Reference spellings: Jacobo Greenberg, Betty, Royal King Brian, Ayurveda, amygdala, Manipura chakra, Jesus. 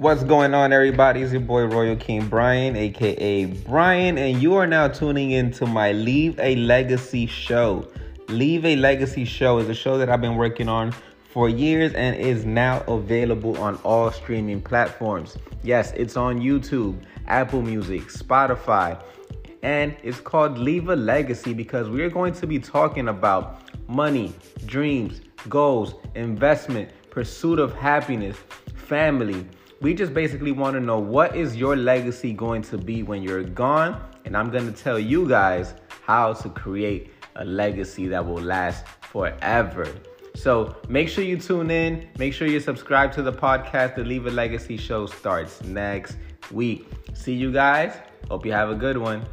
What's going on, everybody? It's your boy Royal King Brian, aka Brian, and you are now tuning in to my Leave a Legacy show. Leave a Legacy show is a show that I've been working on for years and is now available on all streaming platforms. Yes, it's on YouTube, Apple Music, Spotify, and it's called Leave a Legacy because we're going to be talking about money, dreams, goals, investment, pursuit of happiness, family. We just basically want to know, what is your legacy going to be when you're gone? And I'm going to tell you guys how to create a legacy that will last forever. So make sure you tune in. Make sure you subscribe to the podcast. The Leave a Legacy show starts next week. See you guys. Hope you have a good one.